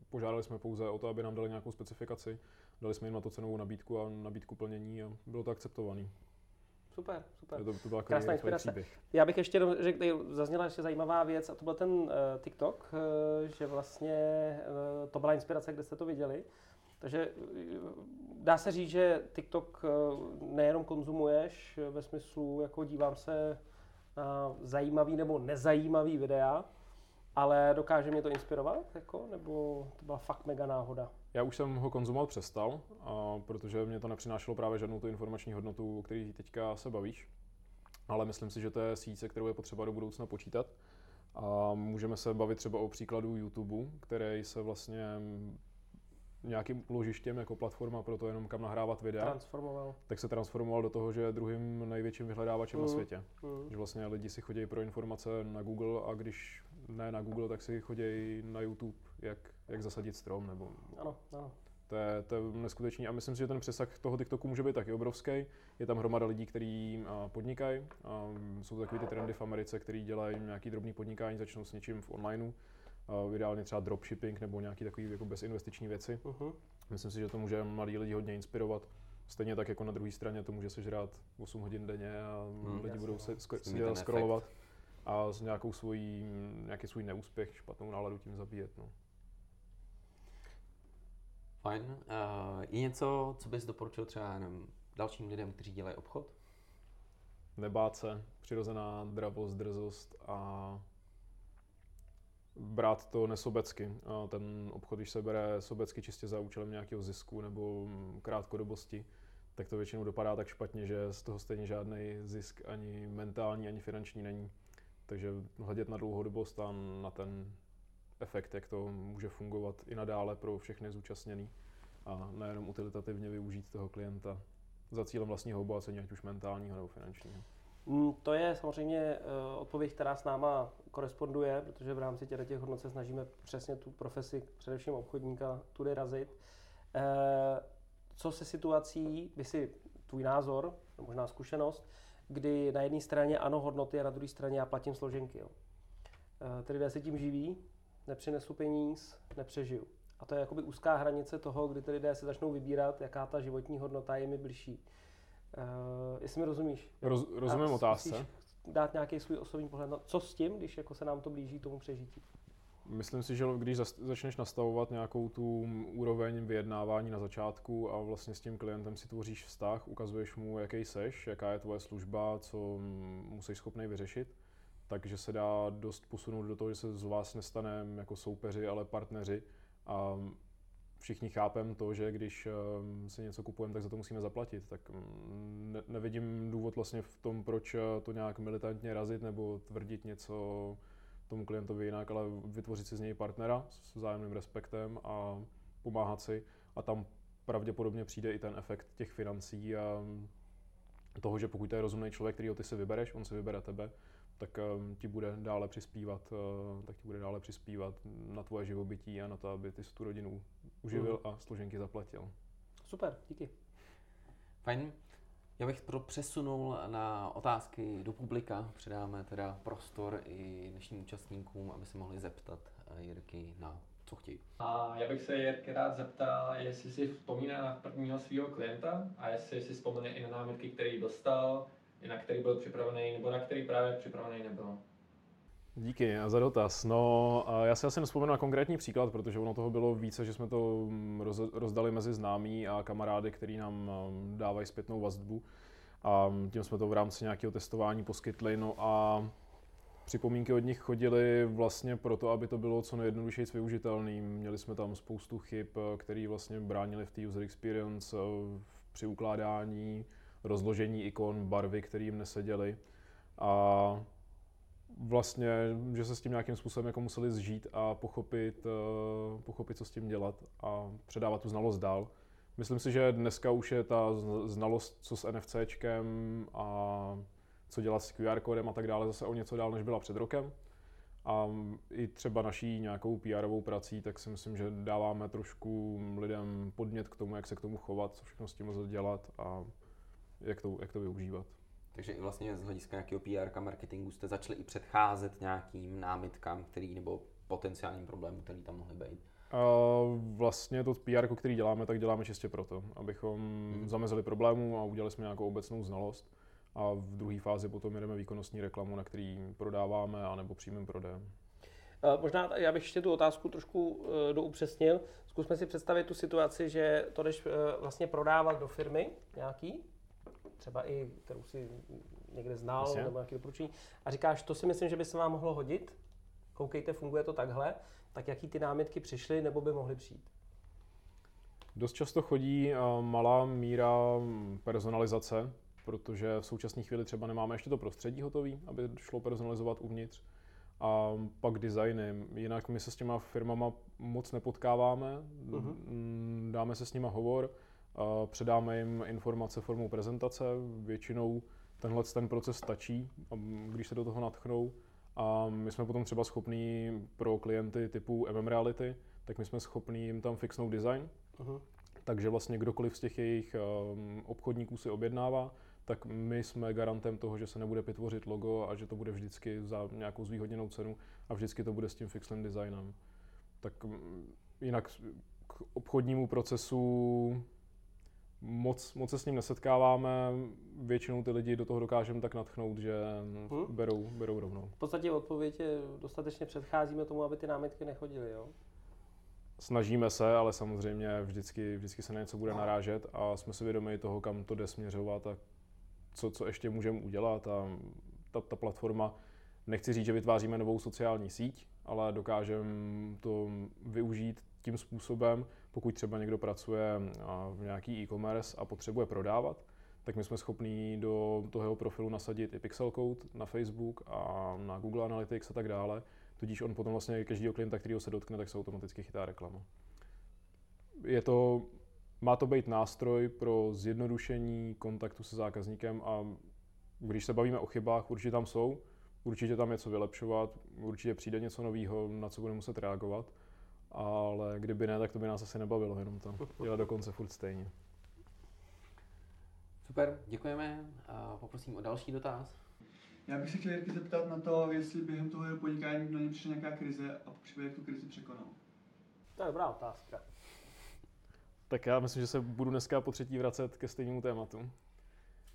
požádali jsme pouze o to, aby nám dali nějakou specifikaci, dali jsme jim na to cenovou nabídku a nabídku plnění a bylo to akceptovaný. Super. To byla krásná inspirace. Já bych ještě řekl, zazněla ještě zajímavá věc a to byl ten TikTok, že vlastně to byla inspirace, kde jste to viděli. Takže dá se říct, že TikTok nejenom konzumuješ ve smyslu, jako dívám se zajímavý nebo nezajímavý videa, ale dokáže mě to inspirovat, jako, nebo to byla fakt mega náhoda? Já už jsem ho konzumovat přestal, protože mě to nepřinášelo právě žádnou tu informační hodnotu, o který teďka se bavíš, ale myslím si, že to je síť, kterou je potřeba do budoucna počítat. A můžeme se bavit třeba o příkladu YouTube, který se vlastně nějakým ložištěm jako platforma pro to jenom kam nahrávat videa, tak se transformoval do toho, že je druhým největším vyhledávačem na světě. Že vlastně lidi si chodí pro informace na Google a když ne na Google, tak si chodí na YouTube, jak zasadit strom nebo... Ano. To je neskutečný a myslím si, že ten přesah toho TikToku může být taky obrovský. Je tam hromada lidí, kteří podnikají. Jsou takové ty trendy v Americe, který dělají nějaký drobný podnikání, začnou s něčím v onlineu. Ideálně třeba dropshipping nebo nějaké takové jako bezinvestiční věci. Myslím si, že to může mladí lidi hodně inspirovat. Stejně tak jako na druhé straně to může sežrát 8 hodin denně a lidi budou se scrollovat a s nějaký svůj neúspěch, špatnou náladu tím zabíjet. No. Fajn. Je něco, co bys doporučil třeba dalším lidem, kteří dělají obchod? Nebát se, přirozená dravost, drzost a brát to nesobecky. Ten obchod, když se bere sobecky čistě za účelem nějakého zisku nebo krátkodobosti, tak to většinou dopadá tak špatně, že z toho stejně žádný zisk ani mentální, ani finanční není. Takže hledět na dlouhodobost a na ten efekt, jak to může fungovat i nadále pro všechny zúčastněný a nejenom utilitativně využít toho klienta za cílem vlastního obohacení, ať už mentálního nebo finančního. To je samozřejmě odpověď, která s náma koresponduje, protože v rámci těch hodnot se snažíme přesně tu profesi, především obchodníka, tudy razit. Co se situací, by si tvůj názor, možná zkušenost, kdy na jedné straně ano hodnoty a na druhé straně já platím složenky. Ty lidé se tím živí, nepřinesu peníz, nepřežiju. A to je jakoby úzká hranice toho, kdy ty lidé se začnou vybírat, jaká ta životní hodnota je mi blížší. Jestli mi rozumíš? Rozumím otázce. Dát nějaký svůj osobní pohled na co s tím, když jako se nám to blíží tomu přežití? Myslím si, že když začneš nastavovat nějakou tu úroveň vyjednávání na začátku a vlastně s tím klientem si tvoříš vztah, ukazuješ mu, jaký seš, jaká je tvoje služba, co musíš schopnej vyřešit, takže se dá dost posunout do toho, že se z vás nestane jako soupeři, ale partneři a všichni chápeme to, že když si něco kupujeme, tak za to musíme zaplatit. Tak nevidím důvod vlastně v tom, proč to nějak militantně razit nebo tvrdit něco tomu klientovi jinak, ale vytvořit si z něj partnera s vzájemným respektem a pomáhat si. A tam pravděpodobně přijde i ten efekt těch financí a toho, že pokud to je rozumný člověk, kterýho ty si vybereš, on si vybere tebe, tak ti bude dále přispívat na tvoje živobytí a na to, aby ty tu rodinu uživil a složenky zaplatil. Super, díky. Fajn. Já bych to přesunul na otázky do publika. Předáme teda prostor i dnešním účastníkům, aby se mohli zeptat Jirky na co chtějí. A já bych se Jirky rád zeptal, jestli si vzpomíná na prvního svého klienta a jestli si vzpomene i na námitky, který dostal, i na který byl připravený, nebo na který právě připravený nebyl. Díky za dotaz. No, já si asi nevzpomenu na konkrétní příklad, protože ono toho bylo více, že jsme to rozdali mezi známí a kamarády, který nám dávají zpětnou vazbu. A tím jsme to v rámci nějakého testování poskytli. No a připomínky od nich chodily vlastně proto, aby to bylo co nejjednodušeji využitelné. Měli jsme tam spoustu chyb, které vlastně bránily v té user experience, při ukládání, rozložení ikon, barvy, které jim neseděly. A vlastně, že se s tím nějakým způsobem jako museli zžít a pochopit, co s tím dělat a předávat tu znalost dál. Myslím si, že dneska už je ta znalost, co s NFCčkem a co dělat s QR kódem a tak dále, zase o něco dál, než byla před rokem. A i třeba naší nějakou PR-ovou prací, tak si myslím, že dáváme trošku lidem podnět k tomu, jak se k tomu chovat, co všechno s tím lze dělat a jak to využívat. Takže i vlastně z hlediska nějakého PR marketingu jste začali i předcházet nějakým námitkám, který nebo potenciálním problémům, který tam mohly být. Vlastně to PR, který děláme, tak děláme čistě proto, abychom zamezili problému a udělali jsme nějakou obecnou znalost. A v druhé fázi potom jedeme výkonnostní reklamu, na který prodáváme anebo přímým prodejem. Možná já bych ještě tu otázku trošku doupřesnil. Zkusme si představit tu situaci, že to jdeš vlastně prodávat do firmy nějaký, třeba i kterou si někde znal, myslím, nebo nějaký doporučení, a říkáš, to si myslím, že by se vám mohlo hodit, koukejte, funguje to takhle, tak jaký ty námitky přišly nebo by mohly přijít? Dost často chodí malá míra personalizace, protože v současné chvíli třeba nemáme ještě to prostředí hotový, aby šlo personalizovat uvnitř, a pak designy. Jinak my se s těma firmama moc nepotkáváme, dáme se s nima hovor, předáme jim informace formou prezentace, většinou tenhle ten proces stačí, když se do toho nadchnou. A my jsme potom třeba schopní pro klienty typu MM Reality, tak my jsme schopní jim tam fixnout design. Takže vlastně kdokoliv z těch jejich obchodníků si objednává, tak my jsme garantem toho, že se nebude pitvořit logo a že to bude vždycky za nějakou zvýhodněnou cenu a vždycky to bude s tím fixným designem. Tak jinak k obchodnímu procesu moc se s ním nesetkáváme, většinou ty lidi do toho dokážeme tak nadchnout, že berou rovnou. V podstatě odpověď je, dostatečně předcházíme tomu, aby ty námitky nechodily, jo? Snažíme se, ale samozřejmě vždycky se na něco bude narážet a jsme si vědomi toho, kam to jde směřovat a co ještě můžeme udělat. A ta platforma, nechci říct, že vytváříme novou sociální síť, ale dokážeme to využít tím způsobem, pokud třeba někdo pracuje v nějaký e-commerce a potřebuje prodávat, tak my jsme schopní do toho jeho profilu nasadit i pixel code na Facebook a na Google Analytics a tak dále. Tudíž on potom vlastně každýho klienta, kterýho se dotkne, tak se automaticky chytá reklama. Má to být nástroj pro zjednodušení kontaktu se zákazníkem a když se bavíme o chybách, určitě tam jsou, určitě tam je co vylepšovat, určitě přijde něco nového, na co budeme muset reagovat, ale kdyby ne, tak to by nás asi nebavilo, jenom tam dělat dokonce furt stejně. Super, děkujeme a poprosím o další dotaz. Já bych se chtěl Jirky zeptat na to, jestli během toho podnikání na něj přišla nějaká krize a případně jak tu krizi překonal. To je dobrá otázka. Tak já myslím, že se budu dneska po třetí vracet ke stejnému tématu.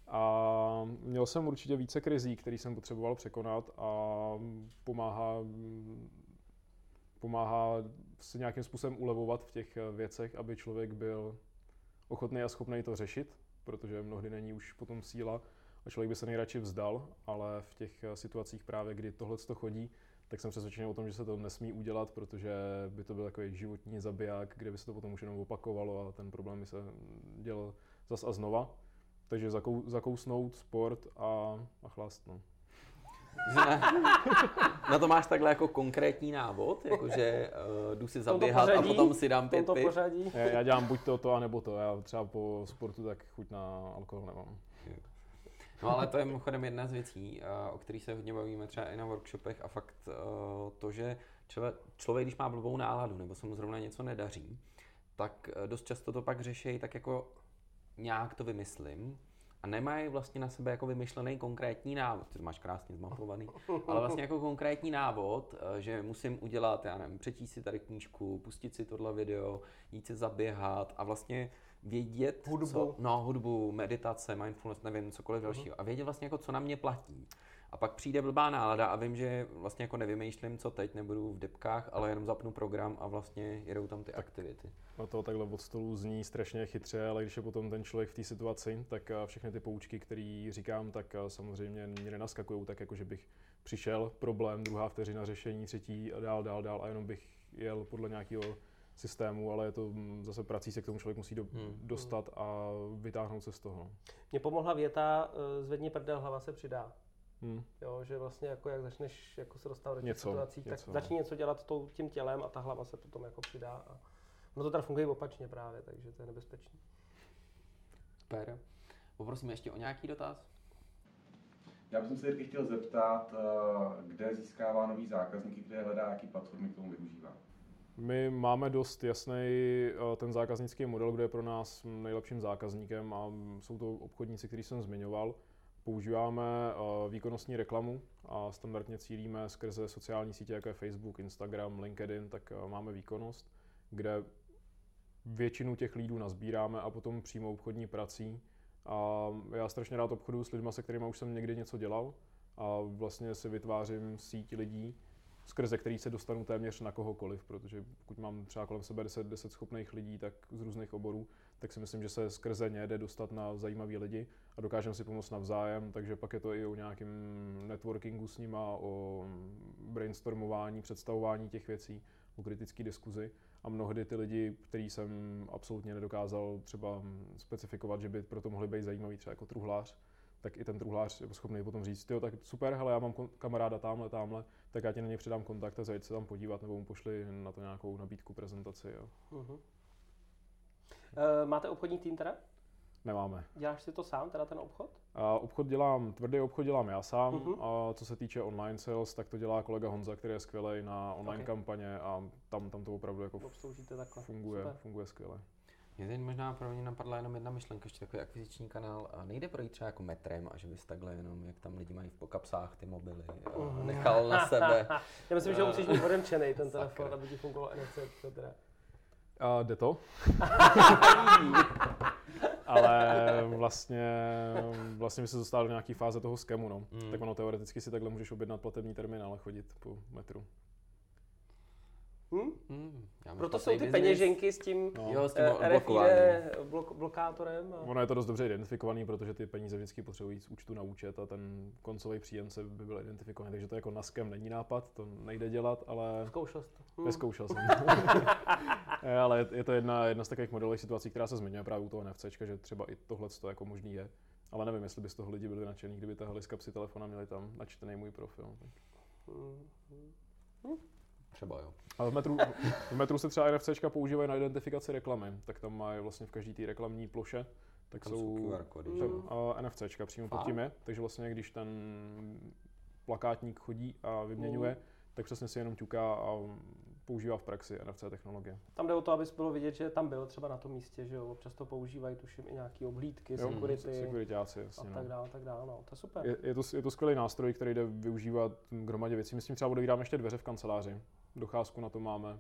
A měl jsem určitě více krizí, které jsem potřeboval překonat a pomáhá se nějakým způsobem ulevovat v těch věcech, aby člověk byl ochotný a schopný to řešit, protože mnohdy není už potom síla. A člověk by se nejradši vzdal, ale v těch situacích právě, kdy tohleto chodí, tak jsem přesvědčený o tom, že se to nesmí udělat, protože by to byl takový životní zabiják, kde by se to potom už jenom opakovalo a ten problém by se dělal zas a znova. Takže zakousnout sport a chlást. No. Na to máš takhle jako konkrétní návod, jakože jdu si zaběhat pořadí, a potom si dám pět piv. Já dělám buď to, anebo to. Já třeba po sportu tak chuť na alkohol nemám. No ale to je mimochodem jedna z věcí, o kterých se hodně bavíme třeba i na workshopech a fakt to, že člověk, když má blbou náladu nebo se mu zrovna něco nedaří, tak dost často to pak řeší tak jako nějak to vymyslím a nemají vlastně na sebe jako vymyšlený konkrétní návod, což máš krásně zmapovaný, ale vlastně jako konkrétní návod, že musím udělat, já nevím, přečíst si tady knížku, pustit si tohle video, jít se zaběhat a vlastně vědět, hudbu, meditace, mindfulness, nevím, cokoliv dalšího a vědět vlastně jako, co na mě platí. A pak přijde blbá nálada a vím, že vlastně jako nevymýšlím, co teď, nebudu v depkách, ale jenom zapnu program a vlastně jedou tam ty aktivity. No to takhle od stolu zní strašně chytře, ale když je potom ten člověk v té situaci, tak všechny ty poučky, které říkám, tak samozřejmě mě nenaskakují tak, jako že bych přišel, problém, druhá vteřina řešení, třetí a dál a jenom bych jel podle nějakého systému, ale je to zase prací, se k tomu člověk musí dostat a vytáhnout se z toho. Mně pomohla věta, zvedni prdel, hlava se přidá. Jo, že vlastně jako jak začneš jako se dostávat do těch situací, tak začni něco dělat tím tělem a ta hlava se potom jako přidá. A no to teda funguje opačně právě, takže to je nebezpečné. Super. Poprosím ještě o nějaký dotaz. Já bych se taky chtěl zeptat, kde získává nový zákazníky, kde hledá, jaký platformy k tomu využívá. My máme dost jasný ten zákaznický model, kdo je pro nás nejlepším zákazníkem a jsou to obchodníci, který jsem zmiňoval. Používáme výkonnostní reklamu a standardně cílíme skrze sociální sítě, jako je Facebook, Instagram, LinkedIn, tak máme výkonnost, kde většinu těch lídů nazbíráme a potom přímo obchodní prací. A já strašně rád obchoduju s lidmi, se kterými už jsem někdy něco dělal a vlastně si vytvářím síť lidí, skrze který se dostanu téměř na kohokoliv, protože pokud mám třeba kolem sebe 10 schopných lidí tak z různých oborů, tak si myslím, že se skrze ně jde dostat na zajímavý lidi a dokážeme si pomoct navzájem, takže pak je to i o nějakém networkingu s nima, o brainstormování, představování těch věcí, o kritické diskuzi a mnohdy ty lidi, který jsem absolutně nedokázal třeba specifikovat, že by proto mohli být zajímavý třeba jako truhlář, tak i ten truhlář je schopný potom říct, jo, tak super, hele, já mám kamaráda tamhle, tak já ti na něj předám kontakt a zajít se tam podívat, nebo mu pošli na to nějakou nabídku, prezentaci, jo. Uh-huh. Máte obchodní tým teda? Nemáme. Děláš si to sám, teda ten obchod? Tvrdý obchod dělám já sám, uh-huh. A co se týče online sales, tak to dělá kolega Honza, který je skvělej na online kampaně a tam to opravdu jako funguje skvěle. Mě teď možná pro mě napadla jenom jedna myšlenka, ještě takový akviziční kanál a nejde projít třeba jako metrem a že bys takhle jenom, jak tam lidi mají v kapsách ty mobily a nechal na sebe. Já myslím, že musíš mít odemčenej ten telefon, aby ti fungovalo NFC, teda. Jde to? Ale vlastně by se dostal do nějaký fáze toho skemu, no. Tak ono teoreticky si takhle můžeš objednat platební terminál a chodit po metru. Proto jsou ty peněženky s tím, blokátorem. A... Ono je to dost dobře identifikovaný, protože ty peníze vždycky potřebují z účtu na účet a ten koncový příjemce by byl identifikovaný, takže to jako na scam není nápad, to nejde dělat, ale... Zkoušel jsi to. Neskoušel jsem. Ale je to jedna z takových modelových situací, která se zmiňuje právě u toho NFCčka, že třeba i tohle to jako možný je. Ale nevím, jestli by z toho lidi byli nadšený, kdyby tahali z kapsy telefona, měli tam načtený můj profil. Třeba jo. Ale v metru se třeba NFCčka používají na identifikaci reklamy, tak tam mají vlastně v každý té reklamní ploše, tak jsou QR kody, NFCčka přímo pod tím je, takže vlastně když ten plakátník chodí a vyměňuje, tak přesně si jenom ťuká a používá v praxi NFC technologie. Tam jde o to, aby bylo vidět, že tam byl třeba na tom místě, že jo, občas to používají, tuším, i nějaký oblídky, securityáci, jasně, a tak dále, no, to je super. Je to skvělý nástroj, který jde využívat k hromadě věcí. My s tím třeba odevírám ještě dveře v kanceláři, docházku na to máme.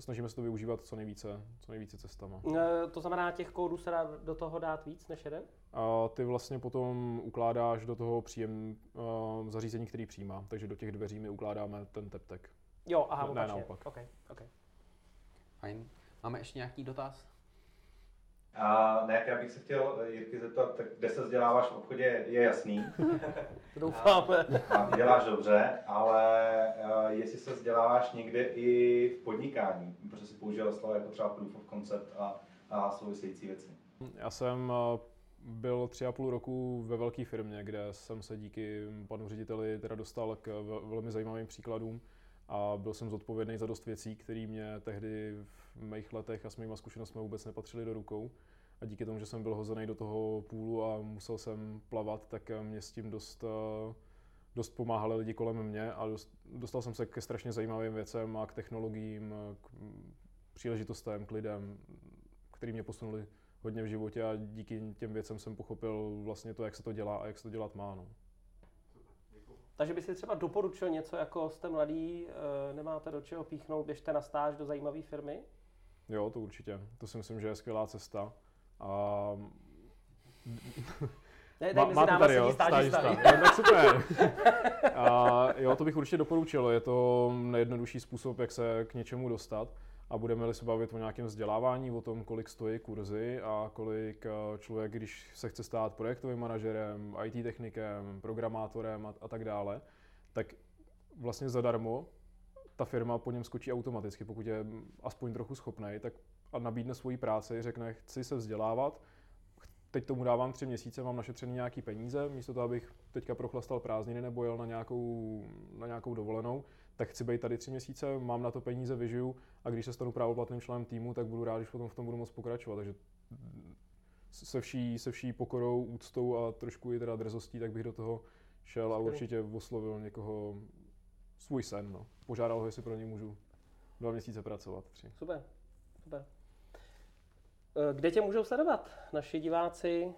Snažíme se to využívat co nejvíce cestama. To znamená, těch kódů se dá do toho dát víc než jeden? A ty vlastně potom ukládáš do toho zařízení, který přijímá. Takže do těch dveří my ukládáme ten teptek. Jo, aha, opačně. Ne, naopak. Okay. Fajn. Máme ještě nějaký dotaz? Já bych se chtěl Jirky zeptat, tak kde se vzděláváš v obchodě, je jasný. To doufáme. A děláš dobře, ale jestli se vzděláváš někde i v podnikání, protože jsi použil slovo jako třeba proof of concept a související věci. Já jsem byl 3,5 roku ve velké firmě, kde jsem se díky panu řediteli teda dostal k velmi zajímavým příkladům. A byl jsem zodpovědný za dost věcí, které mě tehdy v mých letech a s mýma zkušenostmi vůbec nepatřily do rukou. A díky tomu, že jsem byl hozený do toho půlu a musel jsem plavat, tak mě s tím dost pomáhali lidi kolem mě a dostal jsem se ke strašně zajímavým věcem a k technologiím, k příležitostem, k lidem, který mě posunuli hodně v životě a díky těm věcem jsem pochopil vlastně to, jak se to dělá a jak se to dělat má. No. Takže by si třeba doporučil něco, jako jste mladý, nemáte do čeho píchnout, běžte na stáž do zajímavé firmy? Jo, to určitě. To si myslím, že je skvělá cesta. A Ne, tak mezi náma sedí stážista. Tak super. Jo, to bych určitě doporučil. Je to nejjednodušší způsob, jak se k něčemu dostat. A budeme-li se bavit o nějakém vzdělávání, o tom, kolik stojí kurzy a kolik člověk, když se chce stát projektovým manažerem, IT technikem, programátorem a tak dále, tak vlastně zadarmo ta firma po něm skočí automaticky, pokud je aspoň trochu schopnej, tak a nabídne svoji práci, řekne, chci se vzdělávat, teď tomu dávám 3 měsíce, mám našetřený nějaký peníze, místo toho, abych teďka prochlastal prázdniny nebo jel na nějakou dovolenou, tak chci být tady 3 měsíce, mám na to peníze, vyžiju a když se stanu právoplatným členem týmu, tak budu rád, když potom v tom budu moct pokračovat. Takže se vší pokorou, úctou a trošku i teda drzostí, tak bych do toho šel a určitě oslovil někoho, svůj sen, no. Požádal ho, jestli pro něj můžu 2 měsíce pracovat. 3. Super, super. Kde tě můžou sledovat naši diváci?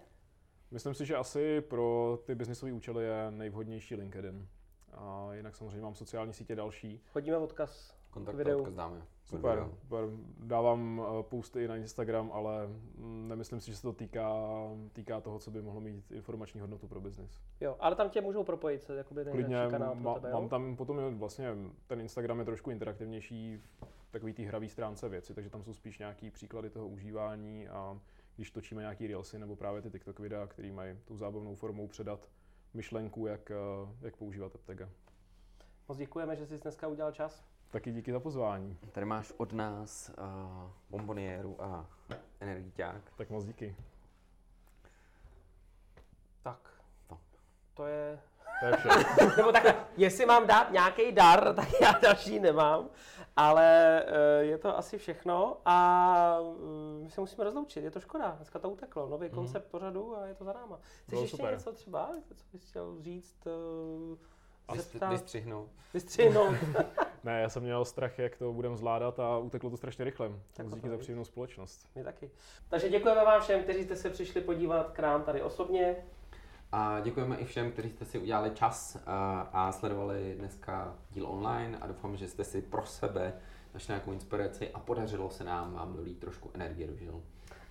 Myslím si, že asi pro ty biznisové účely je nejvhodnější LinkedIn. A jinak samozřejmě mám sociální sítě další. Hodíme odkaz k videu. Odkaz dáme. Super, dávám posty i na Instagram, ale nemyslím si, že se to týká toho, co by mohlo mít informační hodnotu pro biznis. Jo, ale tam tě můžou propojit, to je jakoby nejlepší kanál pro tebe, jo? Mám tam potom vlastně, ten Instagram je trošku interaktivnější v takový té hravý stránce věci, takže tam jsou spíš nějaký příklady toho užívání a když točíme nějaký reelsy nebo právě ty TikTok videa, který mají tou zábavnou formou předat myšlenku, jak používat AppTaga. Moc děkujeme, že jsi dneska udělal čas. Taky díky za pozvání. Tady máš od nás bombonieru a energiťák. Tak moc díky. Tak. To je vše. Nebo tak, jestli mám dát nějaký dar, tak já další nemám. Ale je to asi všechno a my se musíme rozloučit. Je to škoda, dneska to uteklo. Nový koncept pořadu a je to za náma. Chceš ještě něco třeba? Co bys chtěl říct? Vystřihnout. Ne, já jsem měl strach, jak to budeme zvládat a uteklo to strašně rychle. Tak díky za příjemnou společnost. Mě taky. Takže děkujeme vám všem, kteří jste se přišli podívat k nám tady osobně. A děkujeme i všem, kteří jste si udělali čas a sledovali dneska díl online a doufám, že jste si pro sebe našli nějakou inspiraci a podařilo se nám vám dolít trošku energie do žil.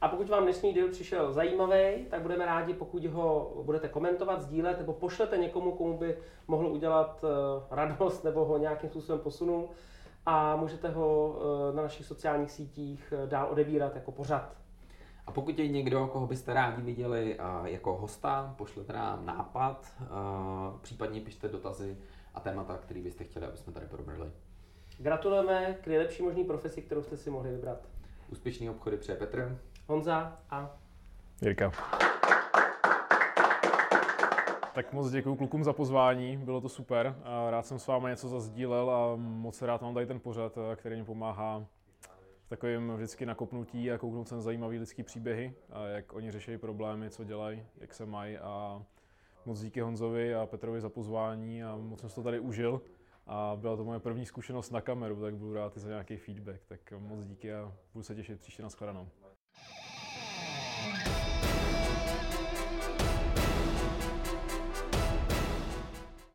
A pokud vám dnešní díl přišel zajímavý, tak budeme rádi, pokud ho budete komentovat, sdílet nebo pošlete někomu, komu by mohlo udělat radost nebo ho nějakým způsobem posunul a můžete ho na našich sociálních sítích dál odebírat jako pořad. A pokud je někdo, koho byste rádi viděli jako hosta, pošlete nám nápad, případně pište dotazy a témata, které byste chtěli, aby jsme tady probrali. Gratulujeme k nejlepší možný profesi, kterou jste si mohli vybrat. Úspěšný obchody přeje Petr, Honza a Jirka. Tak moc děkuju klukům za pozvání, bylo to super. Rád jsem s vámi něco zasdílel a moc rád mám tady ten pořad, který mi pomáhá v takovém vždycky nakopnutí a kouknout se na zajímavý lidský příběhy, a jak oni řeší problémy, co dělají, jak se mají a moc díky Honzovi a Petrovi za pozvání a moc jsem se to tady užil a byla to moje první zkušenost na kameru, tak budu rád i za nějaký feedback, tak moc díky a budu se těšit příště na shledanou.